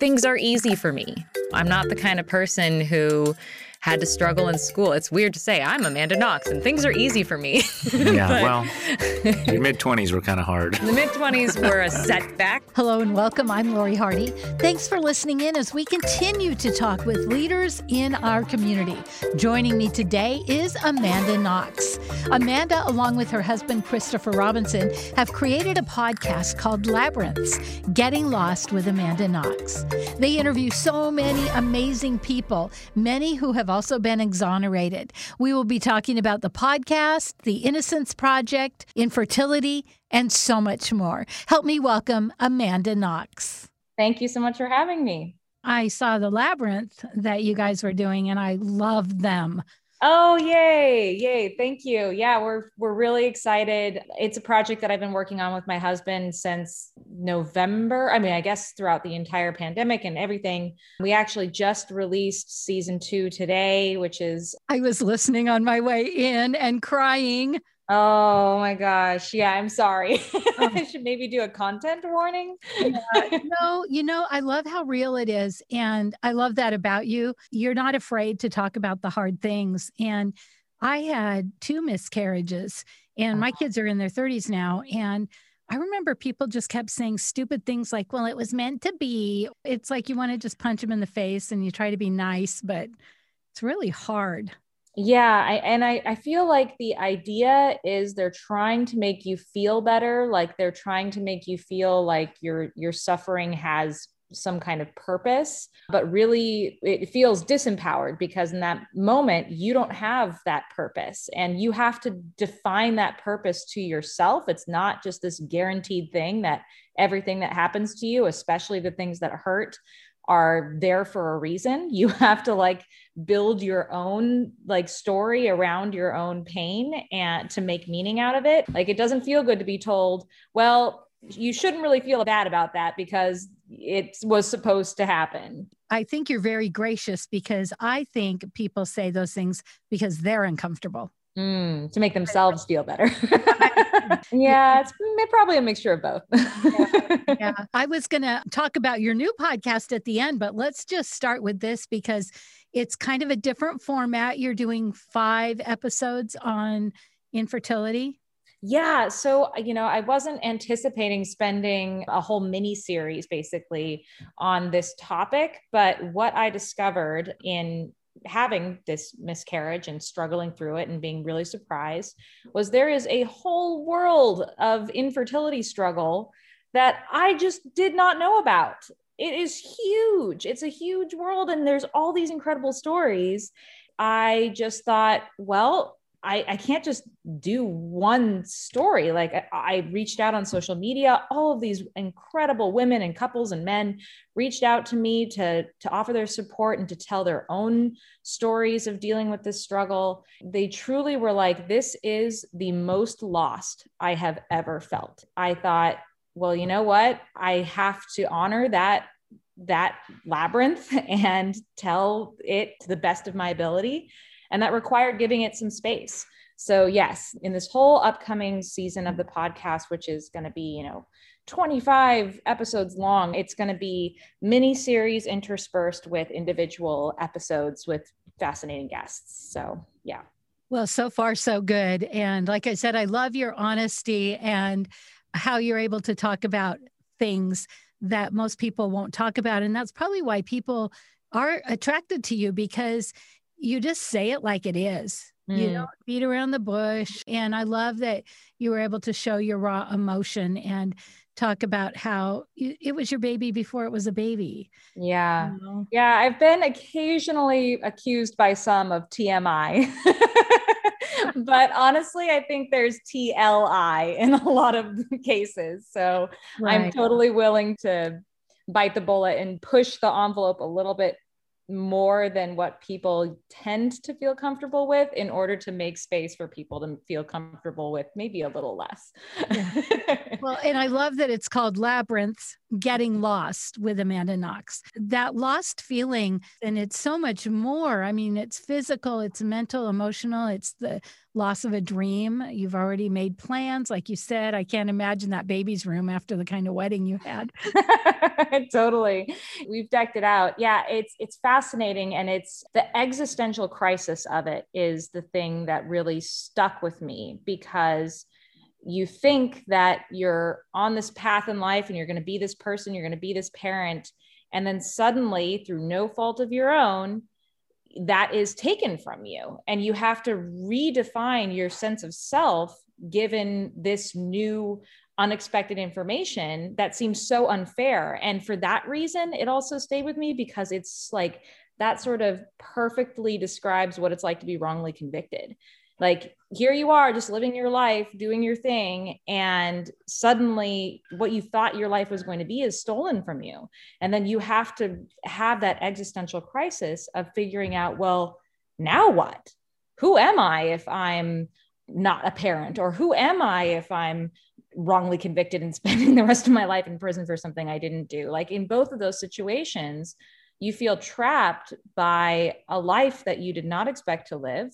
Things are easy for me. I'm not the kind of person who had to struggle in school. It's weird to say I'm Amanda Knox and things are easy for me. Yeah, well, your mid-20s were kind of hard. The mid-20s were a setback. Hello and welcome. I'm Lori Hardy. Thanks for listening in as we continue to talk with leaders in our community. Joining me today is Amanda Knox. Amanda, along with her husband, Christopher Robinson, have created a podcast called Labyrinths, Getting Lost with Amanda Knox. They interview so many amazing people, many who have also been exonerated. We will be talking about the podcast, the Innocence Project, infertility, and so much more. Help me welcome Amanda Knox. Thank you so much for having me. I saw the Labyrinth that you guys were doing, and I loved them. Oh, yay. Yay. Thank you. Yeah, we're really excited. It's a project that I've been working on with my husband since November. I mean, I guess throughout the entire pandemic and everything. We actually just released season 2 today, which is... I was listening on my way in and crying. Oh my gosh. Yeah, I'm sorry. I should maybe do a content warning. Yeah. No, I love how real it is. And I love that about you. You're not afraid to talk about the hard things. And I had 2 miscarriages and my kids are in their 30s now. And I remember people just kept saying stupid things like, well, it was meant to be. It's like you want to just punch them in the face and you try to be nice, but it's really hard. Yeah. I feel like the idea is they're trying to make you feel better. Like they're trying to make you feel like your suffering has some kind of purpose, but really it feels disempowered because in that moment you don't have that purpose and you have to define that purpose to yourself. It's not just this guaranteed thing that everything that happens to you, especially the things that hurt, are there for a reason. You have to build your own story around your own pain and to make meaning out of it. It doesn't feel good to be told, well, you shouldn't really feel bad about that because it was supposed to happen. I think you're very gracious because I think people say those things because they're uncomfortable. To make themselves feel better. Yeah, it's probably a mixture of both. Yeah. I was going to talk about your new podcast at the end, but let's just start with this because it's kind of a different format. You're doing 5 episodes on infertility. Yeah. So, I wasn't anticipating spending a whole mini series basically on this topic, but what I discovered in having this miscarriage and struggling through it and being really surprised was there is a whole world of infertility struggle that I just did not know about. It is huge. It's a huge world. And there's all these incredible stories. I just thought, well, I can't just do one story. I reached out on social media, all of these incredible women and couples and men reached out to me to offer their support and to tell their own stories of dealing with this struggle. They truly were like, this is the most lost I have ever felt. I thought, well, you know what? I have to honor that labyrinth and tell it to the best of my ability. And that required giving it some space. So yes, in this whole upcoming season of the podcast, which is going to be, 25 episodes long, it's going to be mini series interspersed with individual episodes with fascinating guests. So yeah. Well, so far, so good. And like I said, I love your honesty and how you're able to talk about things that most people won't talk about. And that's probably why people are attracted to you because you just say it like it is. You don't beat around the bush. And I love that you were able to show your raw emotion and talk about how it was your baby before it was a baby. Yeah. Yeah. I've been occasionally accused by some of TMI, but honestly, I think there's TLI in a lot of cases. So right. I'm totally willing to bite the bullet and push the envelope a little bit more than what people tend to feel comfortable with in order to make space for people to feel comfortable with maybe a little less. Yeah. Well, and I love that it's called Labyrinths, Getting Lost with Amanda Knox. That lost feeling, and it's so much more. I mean, it's physical, it's mental, emotional, it's the loss of a dream. You've already made plans. Like you said, I can't imagine that baby's room after the kind of wedding you had. Totally. We've decked it out. Yeah, it's fascinating. And it's the existential crisis of it is the thing that really stuck with me, because you think that you're on this path in life and you're going to be this person, you're going to be this parent. And then suddenly, through no fault of your own, that is taken from you. And you have to redefine your sense of self given this new unexpected information that seems so unfair. And for that reason, it also stayed with me, because it's like that sort of perfectly describes what it's like to be wrongly convicted. Like, here you are just living your life, doing your thing, and suddenly what you thought your life was going to be is stolen from you. And then you have to have that existential crisis of figuring out, well, now what? Who am I if I'm not a parent? Or who am I if I'm wrongly convicted and spending the rest of my life in prison for something I didn't do? Like, in both of those situations, you feel trapped by a life that you did not expect to live.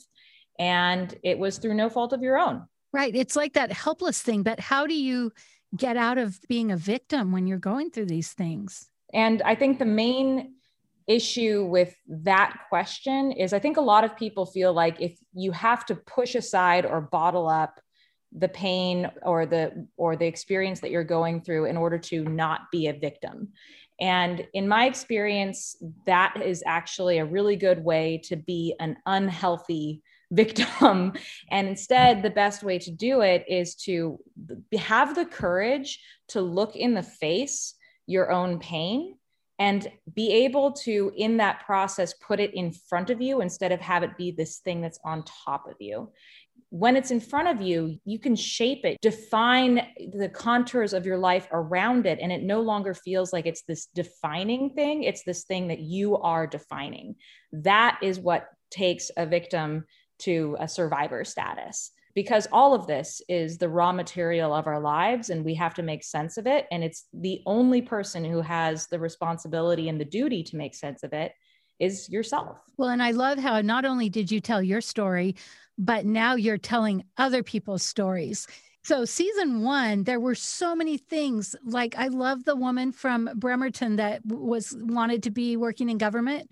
And it was through no fault of your own. Right. It's like that helpless thing. But how do you get out of being a victim when you're going through these things? And I think the main issue with that question is, I think a lot of people feel like if you have to push aside or bottle up the pain or the experience that you're going through in order to not be a victim. And in my experience, that is actually a really good way to be an unhealthy victim. And instead, the best way to do it is to have the courage to look in the face your own pain and be able to, in that process, put it in front of you instead of have it be this thing that's on top of you. When it's in front of you, you can shape it, define the contours of your life around it. And it no longer feels like it's this defining thing. It's this thing that you are defining. That is what takes a victim to a survivor status, because all of this is the raw material of our lives and we have to make sense of it. And it's the only person who has the responsibility and the duty to make sense of it is yourself. Well, and I love how not only did you tell your story, but now you're telling other people's stories. So season 1, there were so many things. Like, I love the woman from Bremerton that wanted to be working in government.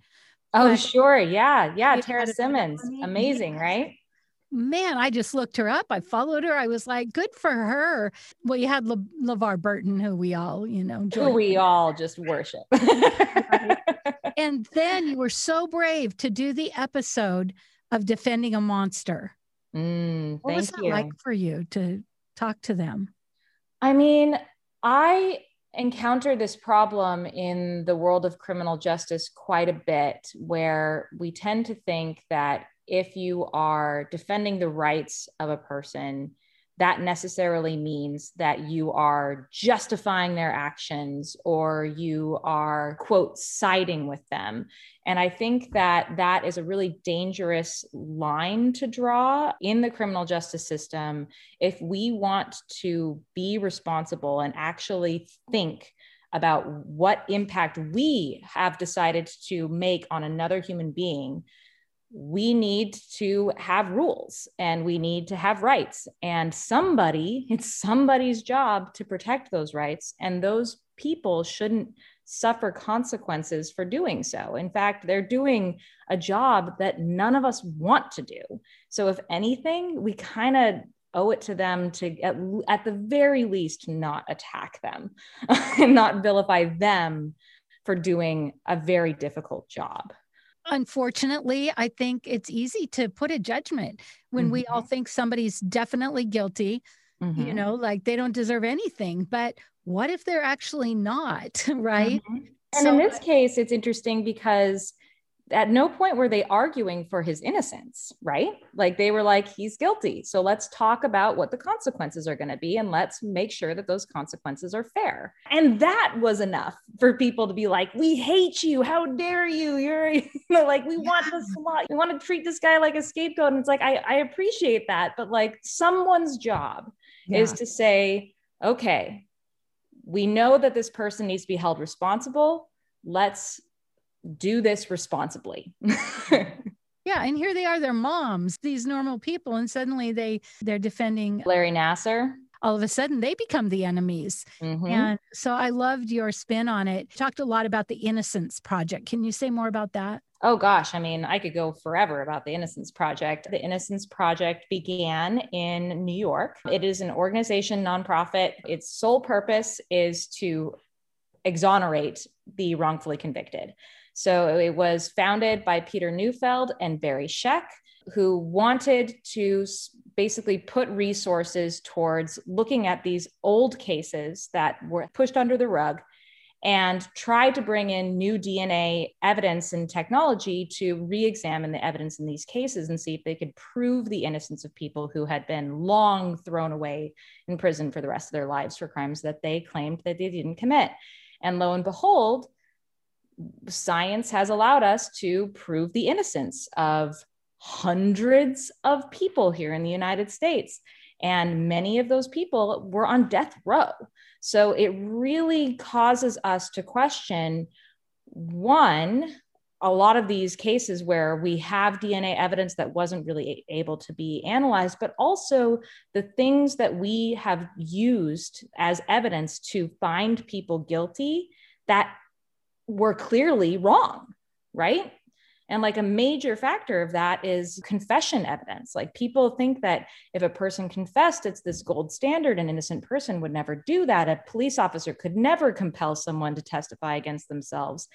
Oh, but sure. Yeah. Yeah. Tara Simmons. Amazing, right? Man, I just looked her up. I followed her. I was like, good for her. Well, you had LeVar Burton, who we all, who we all just worship. Right. And then you were so brave to do the episode of Defending a Monster. What was that like for you to talk to them? I mean, I encounter this problem in the world of criminal justice quite a bit, where we tend to think that if you are defending the rights of a person, that necessarily means that you are justifying their actions or you are, quote, siding with them. And I think that that is a really dangerous line to draw in the criminal justice system if we want to be responsible and actually think about what impact we have decided to make on another human being. We need to have rules and we need to have rights, and it's somebody's job to protect those rights, and those people shouldn't suffer consequences for doing so. In fact, they're doing a job that none of us want to do. So if anything, we kind of owe it to them to at the very least not attack them and not vilify them for doing a very difficult job. Unfortunately, I think it's easy to put a judgment when we all think somebody's definitely guilty, like they don't deserve anything. But what if they're actually not, right? And so, in this case, it's interesting because at no point were they arguing for his innocence, right? Like, they were like, he's guilty. So let's talk about what the consequences are going to be, and let's make sure that those consequences are fair. And that was enough for people to be like, we hate you. How dare you? We want to treat this guy like a scapegoat. And it's like, I appreciate that. But like, someone's job is to say, okay, we know that this person needs to be held responsible. Let's do this responsibly. Yeah, and here they are, their moms, these normal people, and suddenly they're defending Larry Nasser. All of a sudden, they become the enemies. Mm-hmm. And so I loved your spin on it. You talked a lot about the Innocence Project. Can you say more about that? Oh, gosh. I mean, I could go forever about the Innocence Project. The Innocence Project began in New York. It is an organization, nonprofit. Its sole purpose is to exonerate the wrongfully convicted. So it was founded by Peter Neufeld and Barry Sheck, who wanted to basically put resources towards looking at these old cases that were pushed under the rug and tried to bring in new DNA evidence and technology to re-examine the evidence in these cases and see if they could prove the innocence of people who had been long thrown away in prison for the rest of their lives for crimes that they claimed that they didn't commit. And lo and behold, science has allowed us to prove the innocence of hundreds of people here in the United States. And many of those people were on death row. So it really causes us to question, one, a lot of these cases where we have DNA evidence that wasn't really able to be analyzed, but also the things that we have used as evidence to find people guilty that were clearly wrong, right? And like a major factor of that is confession evidence. Like people think that if a person confessed, it's this gold standard. An innocent person would never do that. A police officer could never compel someone to testify against themselves.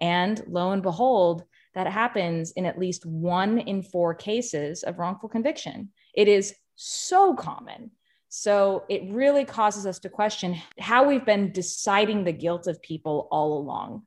And lo and behold, that happens in at least 1 in 4 cases of wrongful conviction. It is so common. So it really causes us to question how we've been deciding the guilt of people all along,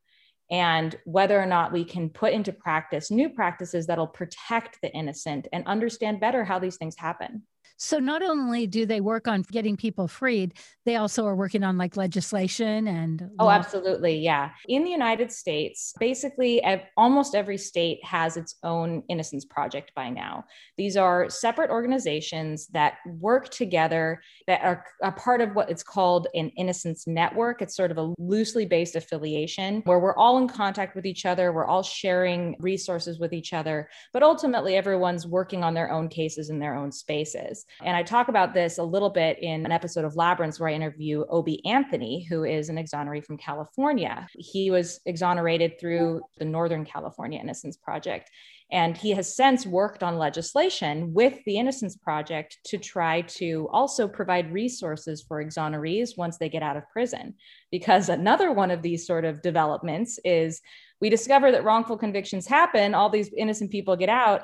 and whether or not we can put into practice new practices that'll protect the innocent and understand better how these things happen. So not only do they work on getting people freed, they also are working on like legislation and law. Oh, absolutely. Yeah. In the United States, basically almost every state has its own Innocence Project by now. These are separate organizations that work together that are a part of what is called an Innocence Network. It's sort of a loosely based affiliation where we're all in contact with each other. We're all sharing resources with each other, but ultimately everyone's working on their own cases in their own spaces. And I talk about this a little bit in an episode of Labyrinths where I interview Obi Anthony, who is an exoneree from California. He was exonerated through the Northern California Innocence Project. And he has since worked on legislation with the Innocence Project to try to also provide resources for exonerees once they get out of prison. Because another one of these sort of developments is we discover that wrongful convictions happen, all these innocent people get out,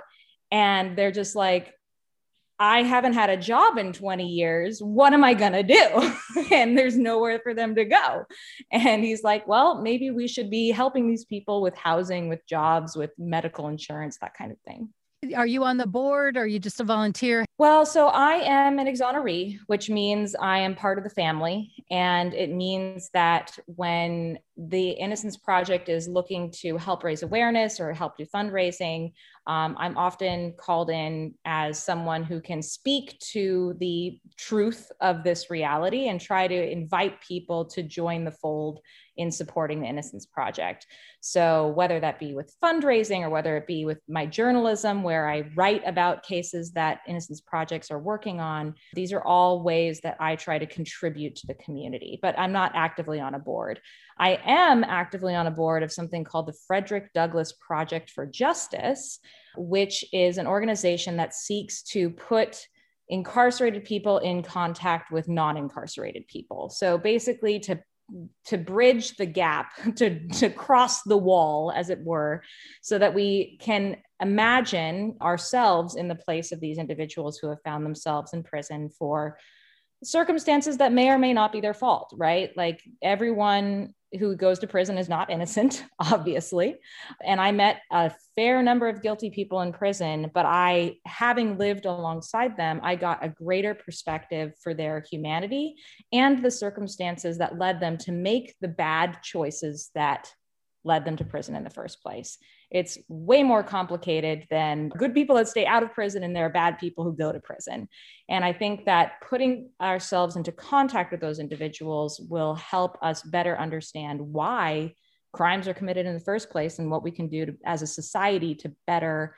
and they're just like, I haven't had a job in 20 years. What am I going to do? And there's nowhere for them to go. And he's like, well, maybe we should be helping these people with housing, with jobs, with medical insurance, that kind of thing. Are you on the board? Or are you just a volunteer? Well, so I am an exoneree, which means I am part of the family. And it means that when the Innocence Project is looking to help raise awareness or help do fundraising, I'm often called in as someone who can speak to the truth of this reality and try to invite people to join the fold in supporting the Innocence Project. So whether that be with fundraising or whether it be with my journalism, where I write about cases that Innocence Projects are working on, these are all ways that I try to contribute to the community, but I'm not actively on a board. I am actively on a board of something called the Frederick Douglass Project for Justice, which is an organization that seeks to put incarcerated people in contact with non-incarcerated people. So basically to bridge the gap, to cross the wall, as it were, so that we can imagine ourselves in the place of these individuals who have found themselves in prison for circumstances that may or may not be their fault, right? Like everyone who goes to prison is not innocent, obviously. And I met a fair number of guilty people in prison, but I, having lived alongside them, I got a greater perspective for their humanity and the circumstances that led them to make the bad choices that led them to prison in the first place. It's way more complicated than good people that stay out of prison and there are bad people who go to prison. And I think that putting ourselves into contact with those individuals will help us better understand why crimes are committed in the first place and what we can do as a society to better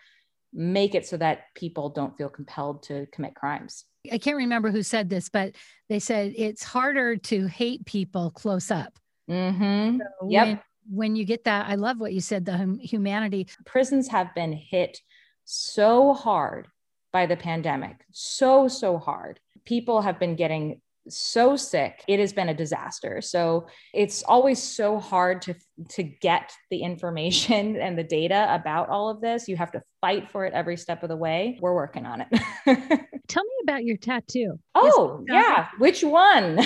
make it so that people don't feel compelled to commit crimes. I can't remember who said this, but they said it's harder to hate people close up. Mm-hmm. So yep. When you get that, I love what you said, the humanity. Prisons have been hit so hard by the pandemic, so hard. People have been getting so sick. It has been a disaster. So it's always so hard to get the information and the data about all of this. You have to fight for it every step of the way. We're working on it. Tell me about your tattoo. Oh, yeah. Which one?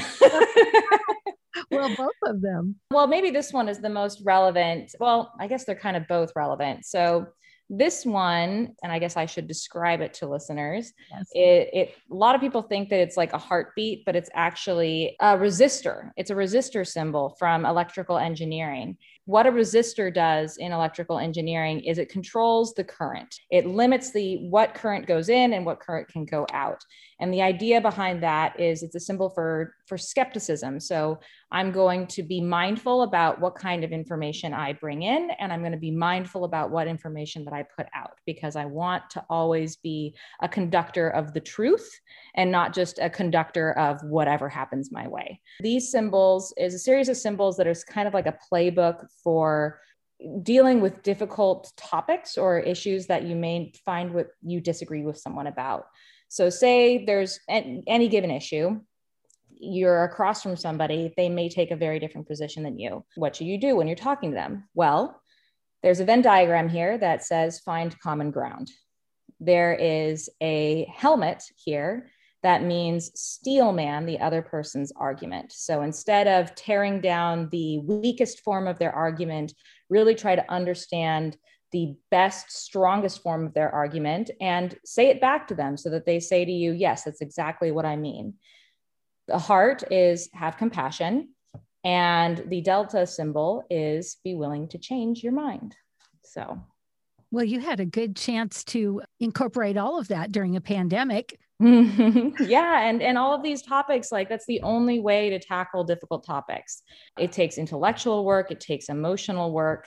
Well, both of them. Well, maybe this one is the most relevant. Well, I guess they're kind of both relevant. So this one, and I guess I should describe it to listeners. Yes. A lot of people think that it's like a heartbeat, but it's actually a resistor. It's a resistor symbol from electrical engineering. What a resistor does in electrical engineering is it controls the current. It limits what current goes in and what current can go out. And the idea behind that is it's a symbol for skepticism. So I'm going to be mindful about what kind of information I bring in, and I'm going to be mindful about what information that I put out, because I want to always be a conductor of the truth and not just a conductor of whatever happens my way. These symbols is a series of symbols that is kind of like a playbook for dealing with difficult topics or issues that you may find what you disagree with someone about. So say there's any given issue, you're across from somebody, they may take a very different position than you. What should you do when you're talking to them? Well, there's a Venn diagram here that says find common ground. There is a helmet here that means steel man the other person's argument. So instead of tearing down the weakest form of their argument, really try to understand the best, strongest form of their argument and say it back to them so that they say to you, yes, that's exactly what I mean. The heart is have compassion, and the delta symbol is be willing to change your mind. So. Well, you had a good chance to incorporate all of that during a pandemic. Yeah. And all of these topics, like that's the only way to tackle difficult topics. It takes intellectual work. It takes emotional work.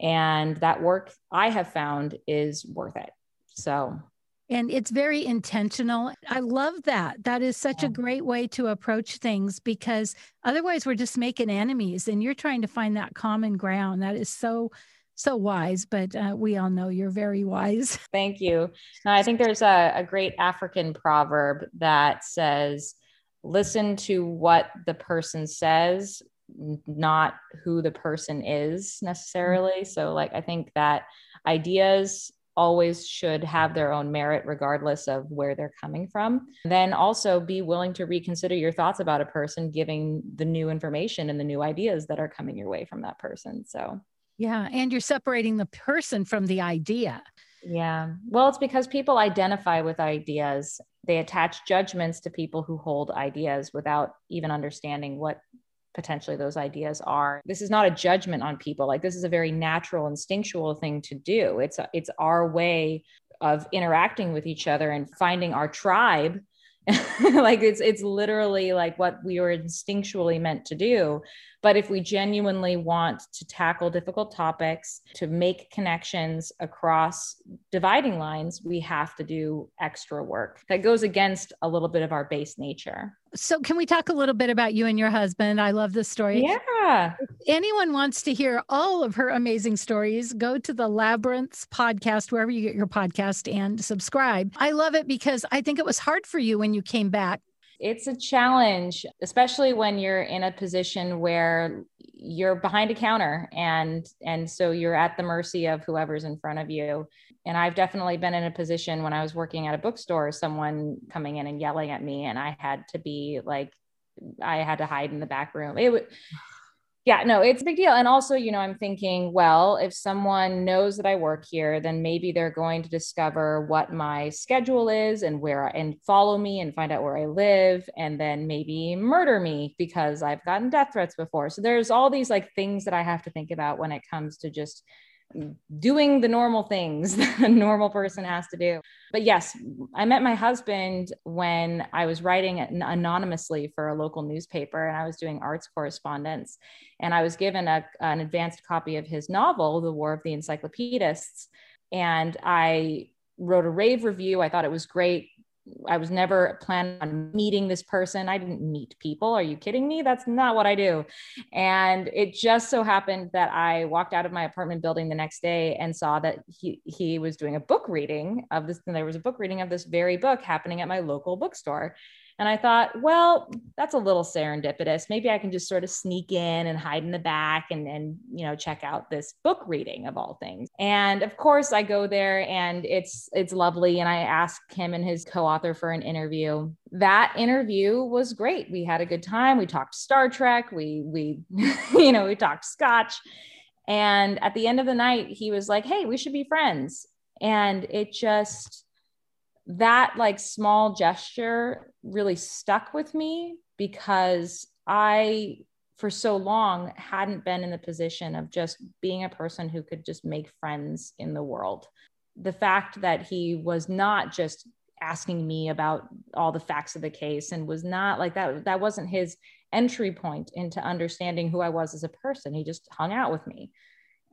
And that work I have found is worth it. So. And it's very intentional. I love that. That is such a great way to approach things, because otherwise we're just making enemies, and you're trying to find that common ground. That is so wise, but we all know you're very wise. Thank you. Now, I think there's a great African proverb that says, listen to what the person says, not who the person is necessarily. So like, I think that ideas always should have their own merit regardless of where they're coming from. Then also be willing to reconsider your thoughts about a person given the new information and the new ideas that are coming your way from that person. So. Yeah. And you're separating the person from the idea. Yeah. Well, it's because people identify with ideas. They attach judgments to people who hold ideas without even understanding what potentially those ideas are. This is not a judgment on people. Like, this is a very natural, instinctual thing to do. It's our way of interacting with each other and finding our tribe. Like it's literally like what we were instinctually meant to do. But if we genuinely want to tackle difficult topics, to make connections across dividing lines, we have to do extra work that goes against a little bit of our base nature. So can we talk a little bit about you and your husband? I love this story. Yeah. If anyone wants to hear all of her amazing stories, go to the Labyrinths podcast, wherever you get your podcast, and subscribe. I love it because I think it was hard for you when you came back. It's a challenge, especially when you're in a position where you're behind a counter and so you're at the mercy of whoever's in front of you. And I've definitely been in a position when I was working at a bookstore, someone coming in and yelling at me, and I had to hide in the back room. Yeah, no, it's a big deal. And also, I'm thinking, well, if someone knows that I work here, then maybe they're going to discover what my schedule is and and follow me and find out where I live, and then maybe murder me because I've gotten death threats before. So there's all these things that I have to think about when it comes to just doing the normal things that a normal person has to do. But yes, I met my husband when I was writing anonymously for a local newspaper, and I was doing arts correspondence, and I was given an advanced copy of his novel, The War of the Encyclopedists. And I wrote a rave review. I thought it was great. I was never planning on meeting this person. I didn't meet people. Are you kidding me? That's not what I do. And it just so happened that I walked out of my apartment building the next day and saw that he was doing a book reading of this. And there was a book reading of this very book happening at my local bookstore. And I thought, well, that's a little serendipitous. Maybe I can just sort of sneak in and hide in the back and you know, check out this book reading of all things. And of course I go there and it's lovely. And I ask him and his co-author for an interview. That interview was great. We had a good time. We talked Star Trek. We you know, we talked scotch. And at the end of the night, he was like, hey, we should be friends. And it just, that like small gesture really stuck with me because I, for so long, hadn't been in the position of just being a person who could just make friends in the world. The fact that he was not just asking me about all the facts of the case and was not like that, that wasn't his entry point into understanding who I was as a person. He just hung out with me.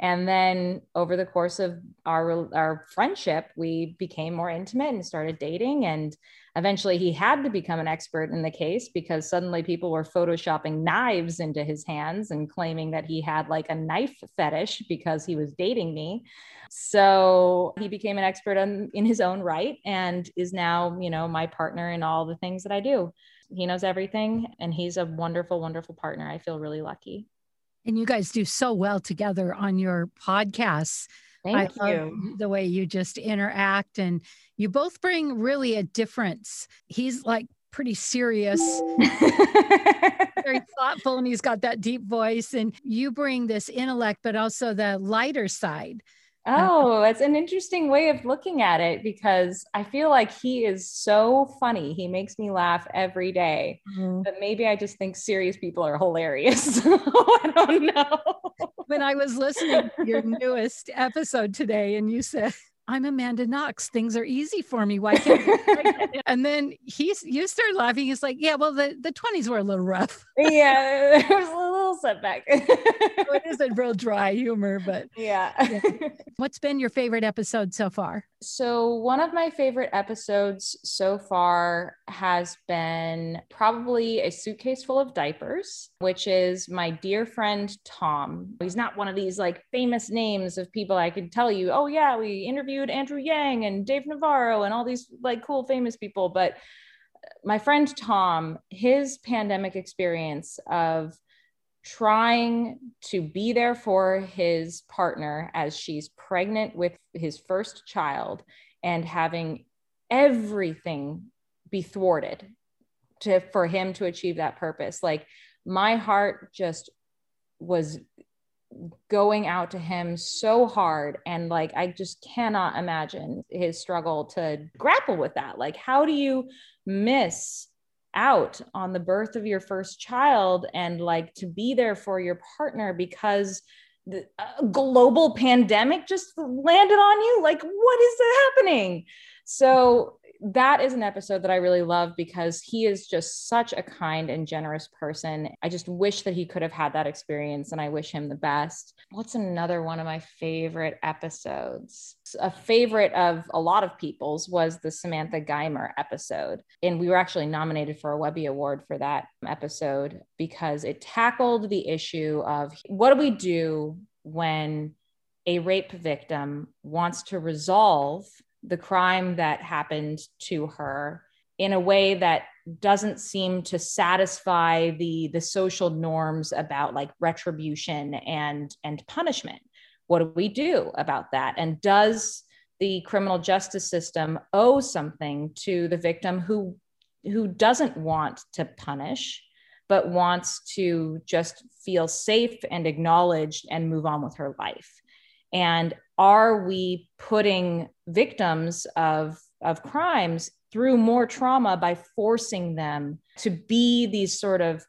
And then over the course of our friendship, we became more intimate and started dating. And eventually he had to become an expert in the case because suddenly people were photoshopping knives into his hands and claiming that he had like a knife fetish because he was dating me. So he became an expert in his own right and is now, you know, my partner in all the things that I do. He knows everything and he's a wonderful, wonderful partner. I feel really lucky. And you guys do so well together on your podcasts. Thank you. I love the way you just interact and you both bring really a difference. He's like pretty serious, very thoughtful, and he's got that deep voice. And you bring this intellect, but also the lighter side. Oh, that's an interesting way of looking at it because I feel like he is so funny. He makes me laugh every day, but maybe I just think serious people are hilarious. I don't know. When I was listening to your newest episode today and you said, I'm Amanda Knox. Things are easy for me. Why can't you? And then you start laughing. It's like, yeah, well, the 20s were a little rough. Yeah, it was a little setback. So it isn't real dry humor, but yeah. What's been your favorite episode so far? So one of my favorite episodes so far has been probably A Suitcase Full of Diapers, which is my dear friend, Tom. He's not one of these like famous names of people I could tell you, oh yeah, we interviewed Andrew Yang and Dave Navarro and all these like cool, famous people. But my friend, Tom, his pandemic experience of trying to be there for his partner as she's pregnant with his first child and having everything be thwarted for him to achieve that purpose. Like my heart just was going out to him so hard. And like, I just cannot imagine his struggle to grapple with that. Like, how do you miss out on the birth of your first child and like to be there for your partner because the global pandemic just landed on you? Like, what is happening? So that is an episode that I really love because he is just such a kind and generous person. I just wish that he could have had that experience and I wish him the best. What's another one of my favorite episodes? A favorite of a lot of people's was the Samantha Geimer episode. And we were actually nominated for a Webby Award for that episode because it tackled the issue of what do we do when a rape victim wants to resolve the crime that happened to her in a way that doesn't seem to satisfy the social norms about like retribution and punishment. What do we do about that? And does the criminal justice system owe something to the victim who doesn't want to punish, but wants to just feel safe and acknowledged and move on with her life? And are we putting victims of crimes through more trauma by forcing them to be these sort of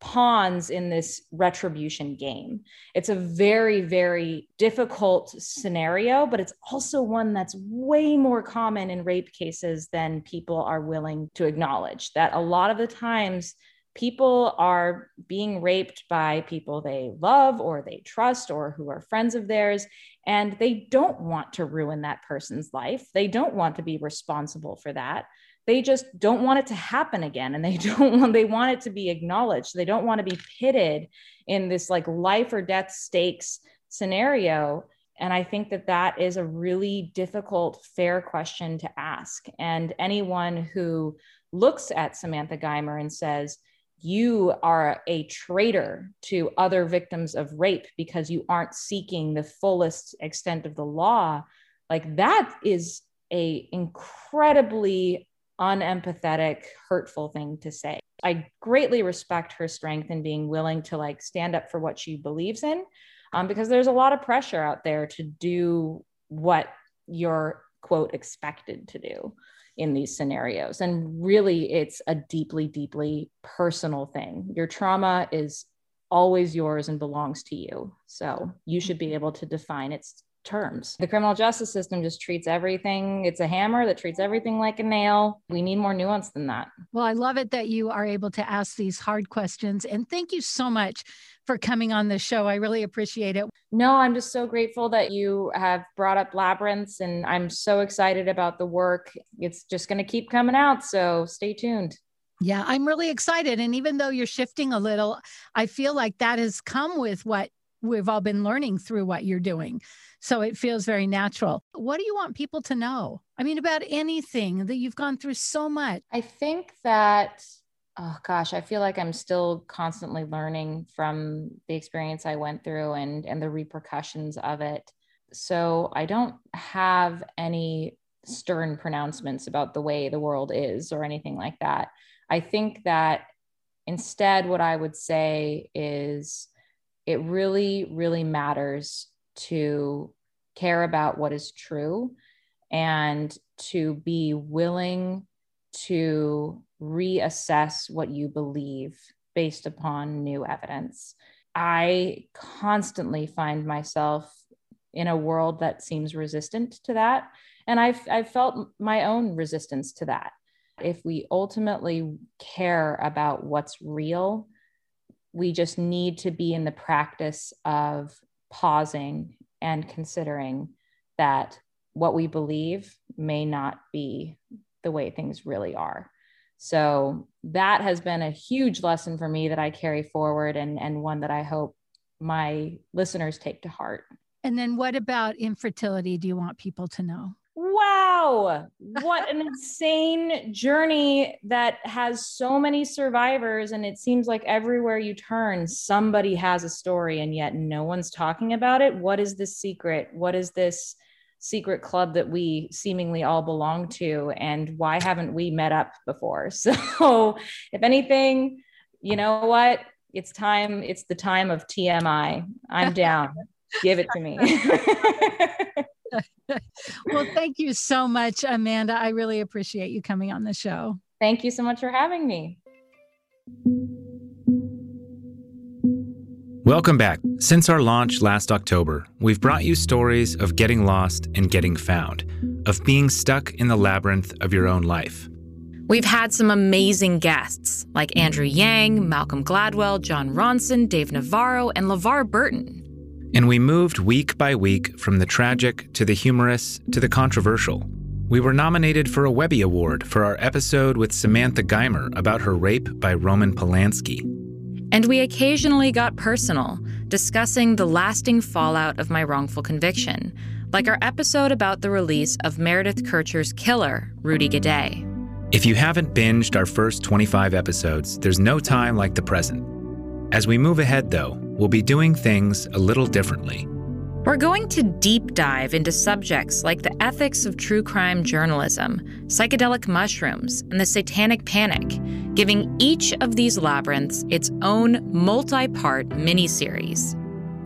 pawns in this retribution game? It's a very, very difficult scenario, but it's also one that's way more common in rape cases than people are willing to acknowledge. That a lot of the times people are being raped by people they love or they trust or who are friends of theirs, and they don't want to ruin that person's life. They don't want to be responsible for that. They just don't want it to happen again, and they want it to be acknowledged. They don't want to be pitted in this like life or death stakes scenario. And I think that that is a really difficult, fair question to ask. And anyone who looks at Samantha Geimer and says, you are a traitor to other victims of rape because you aren't seeking the fullest extent of the law, like that is a incredibly unempathetic, hurtful thing to say. I greatly respect her strength in being willing to like stand up for what she believes in, because there's a lot of pressure out there to do what you're, quote, expected to do in these scenarios. And really, it's a deeply, deeply personal thing. Your trauma is always yours and belongs to you. So you should be able to define its terms. The criminal justice system just treats everything. It's a hammer that treats everything like a nail. We need more nuance than that. Well, I love it that you are able to ask these hard questions. And thank you so much for coming on the show. I really appreciate it. No, I'm just so grateful that you have brought up Labyrinths, and I'm so excited about the work. It's just going to keep coming out. So stay tuned. Yeah, I'm really excited. And even though you're shifting a little, I feel like that has come with what we've all been learning through what you're doing. So it feels very natural. What do you want people to know? I mean, about anything that you've gone through so much. I think that, oh gosh, I feel like I'm still constantly learning from the experience I went through and the repercussions of it. So I don't have any stern pronouncements about the way the world is or anything like that. I think that instead, what I would say is, it really, really matters to care about what is true and to be willing to reassess what you believe based upon new evidence. I constantly find myself in a world that seems resistant to that. And I've felt my own resistance to that. If we ultimately care about what's real, we just need to be in the practice of pausing and considering that what we believe may not be the way things really are. So that has been a huge lesson for me that I carry forward, and one that I hope my listeners take to heart. And then what about infertility do you want people to know? Wow, what an insane journey that has so many survivors. And it seems like everywhere you turn, somebody has a story, and yet no one's talking about it. What is this secret? What is this secret club that we seemingly all belong to? And why haven't we met up before? So if anything, you know what? It's time. It's the time of TMI. I'm down. Give it to me. Well, thank you so much, Amanda. I really appreciate you coming on the show. Thank you so much for having me. Welcome back. Since our launch last October, we've brought you stories of getting lost and getting found, of being stuck in the labyrinth of your own life. We've had some amazing guests like Andrew Yang, Malcolm Gladwell, John Ronson, Dave Navarro, and LeVar Burton. And we moved week by week from the tragic to the humorous to the controversial. We were nominated for a Webby Award for our episode with Samantha Geimer about her rape by Roman Polanski. And we occasionally got personal, discussing the lasting fallout of my wrongful conviction, like our episode about the release of Meredith Kercher's killer, Rudy Guede. If you haven't binged our first 25 episodes, there's no time like the present. As we move ahead, though, we'll be doing things a little differently. We're going to deep dive into subjects like the ethics of true crime journalism, psychedelic mushrooms, and the satanic panic, giving each of these labyrinths its own multi-part miniseries.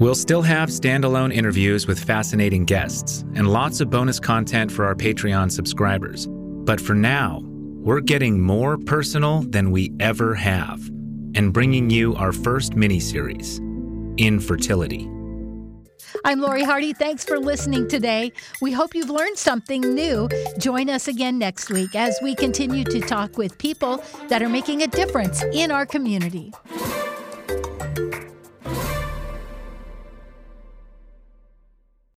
We'll still have standalone interviews with fascinating guests and lots of bonus content for our Patreon subscribers. But for now, we're getting more personal than we ever have and bringing you our first miniseries, Infertility. I'm Lori Hardy. Thanks for listening today. We hope you've learned something new. Join us again next week as we continue to talk with people that are making a difference in our community.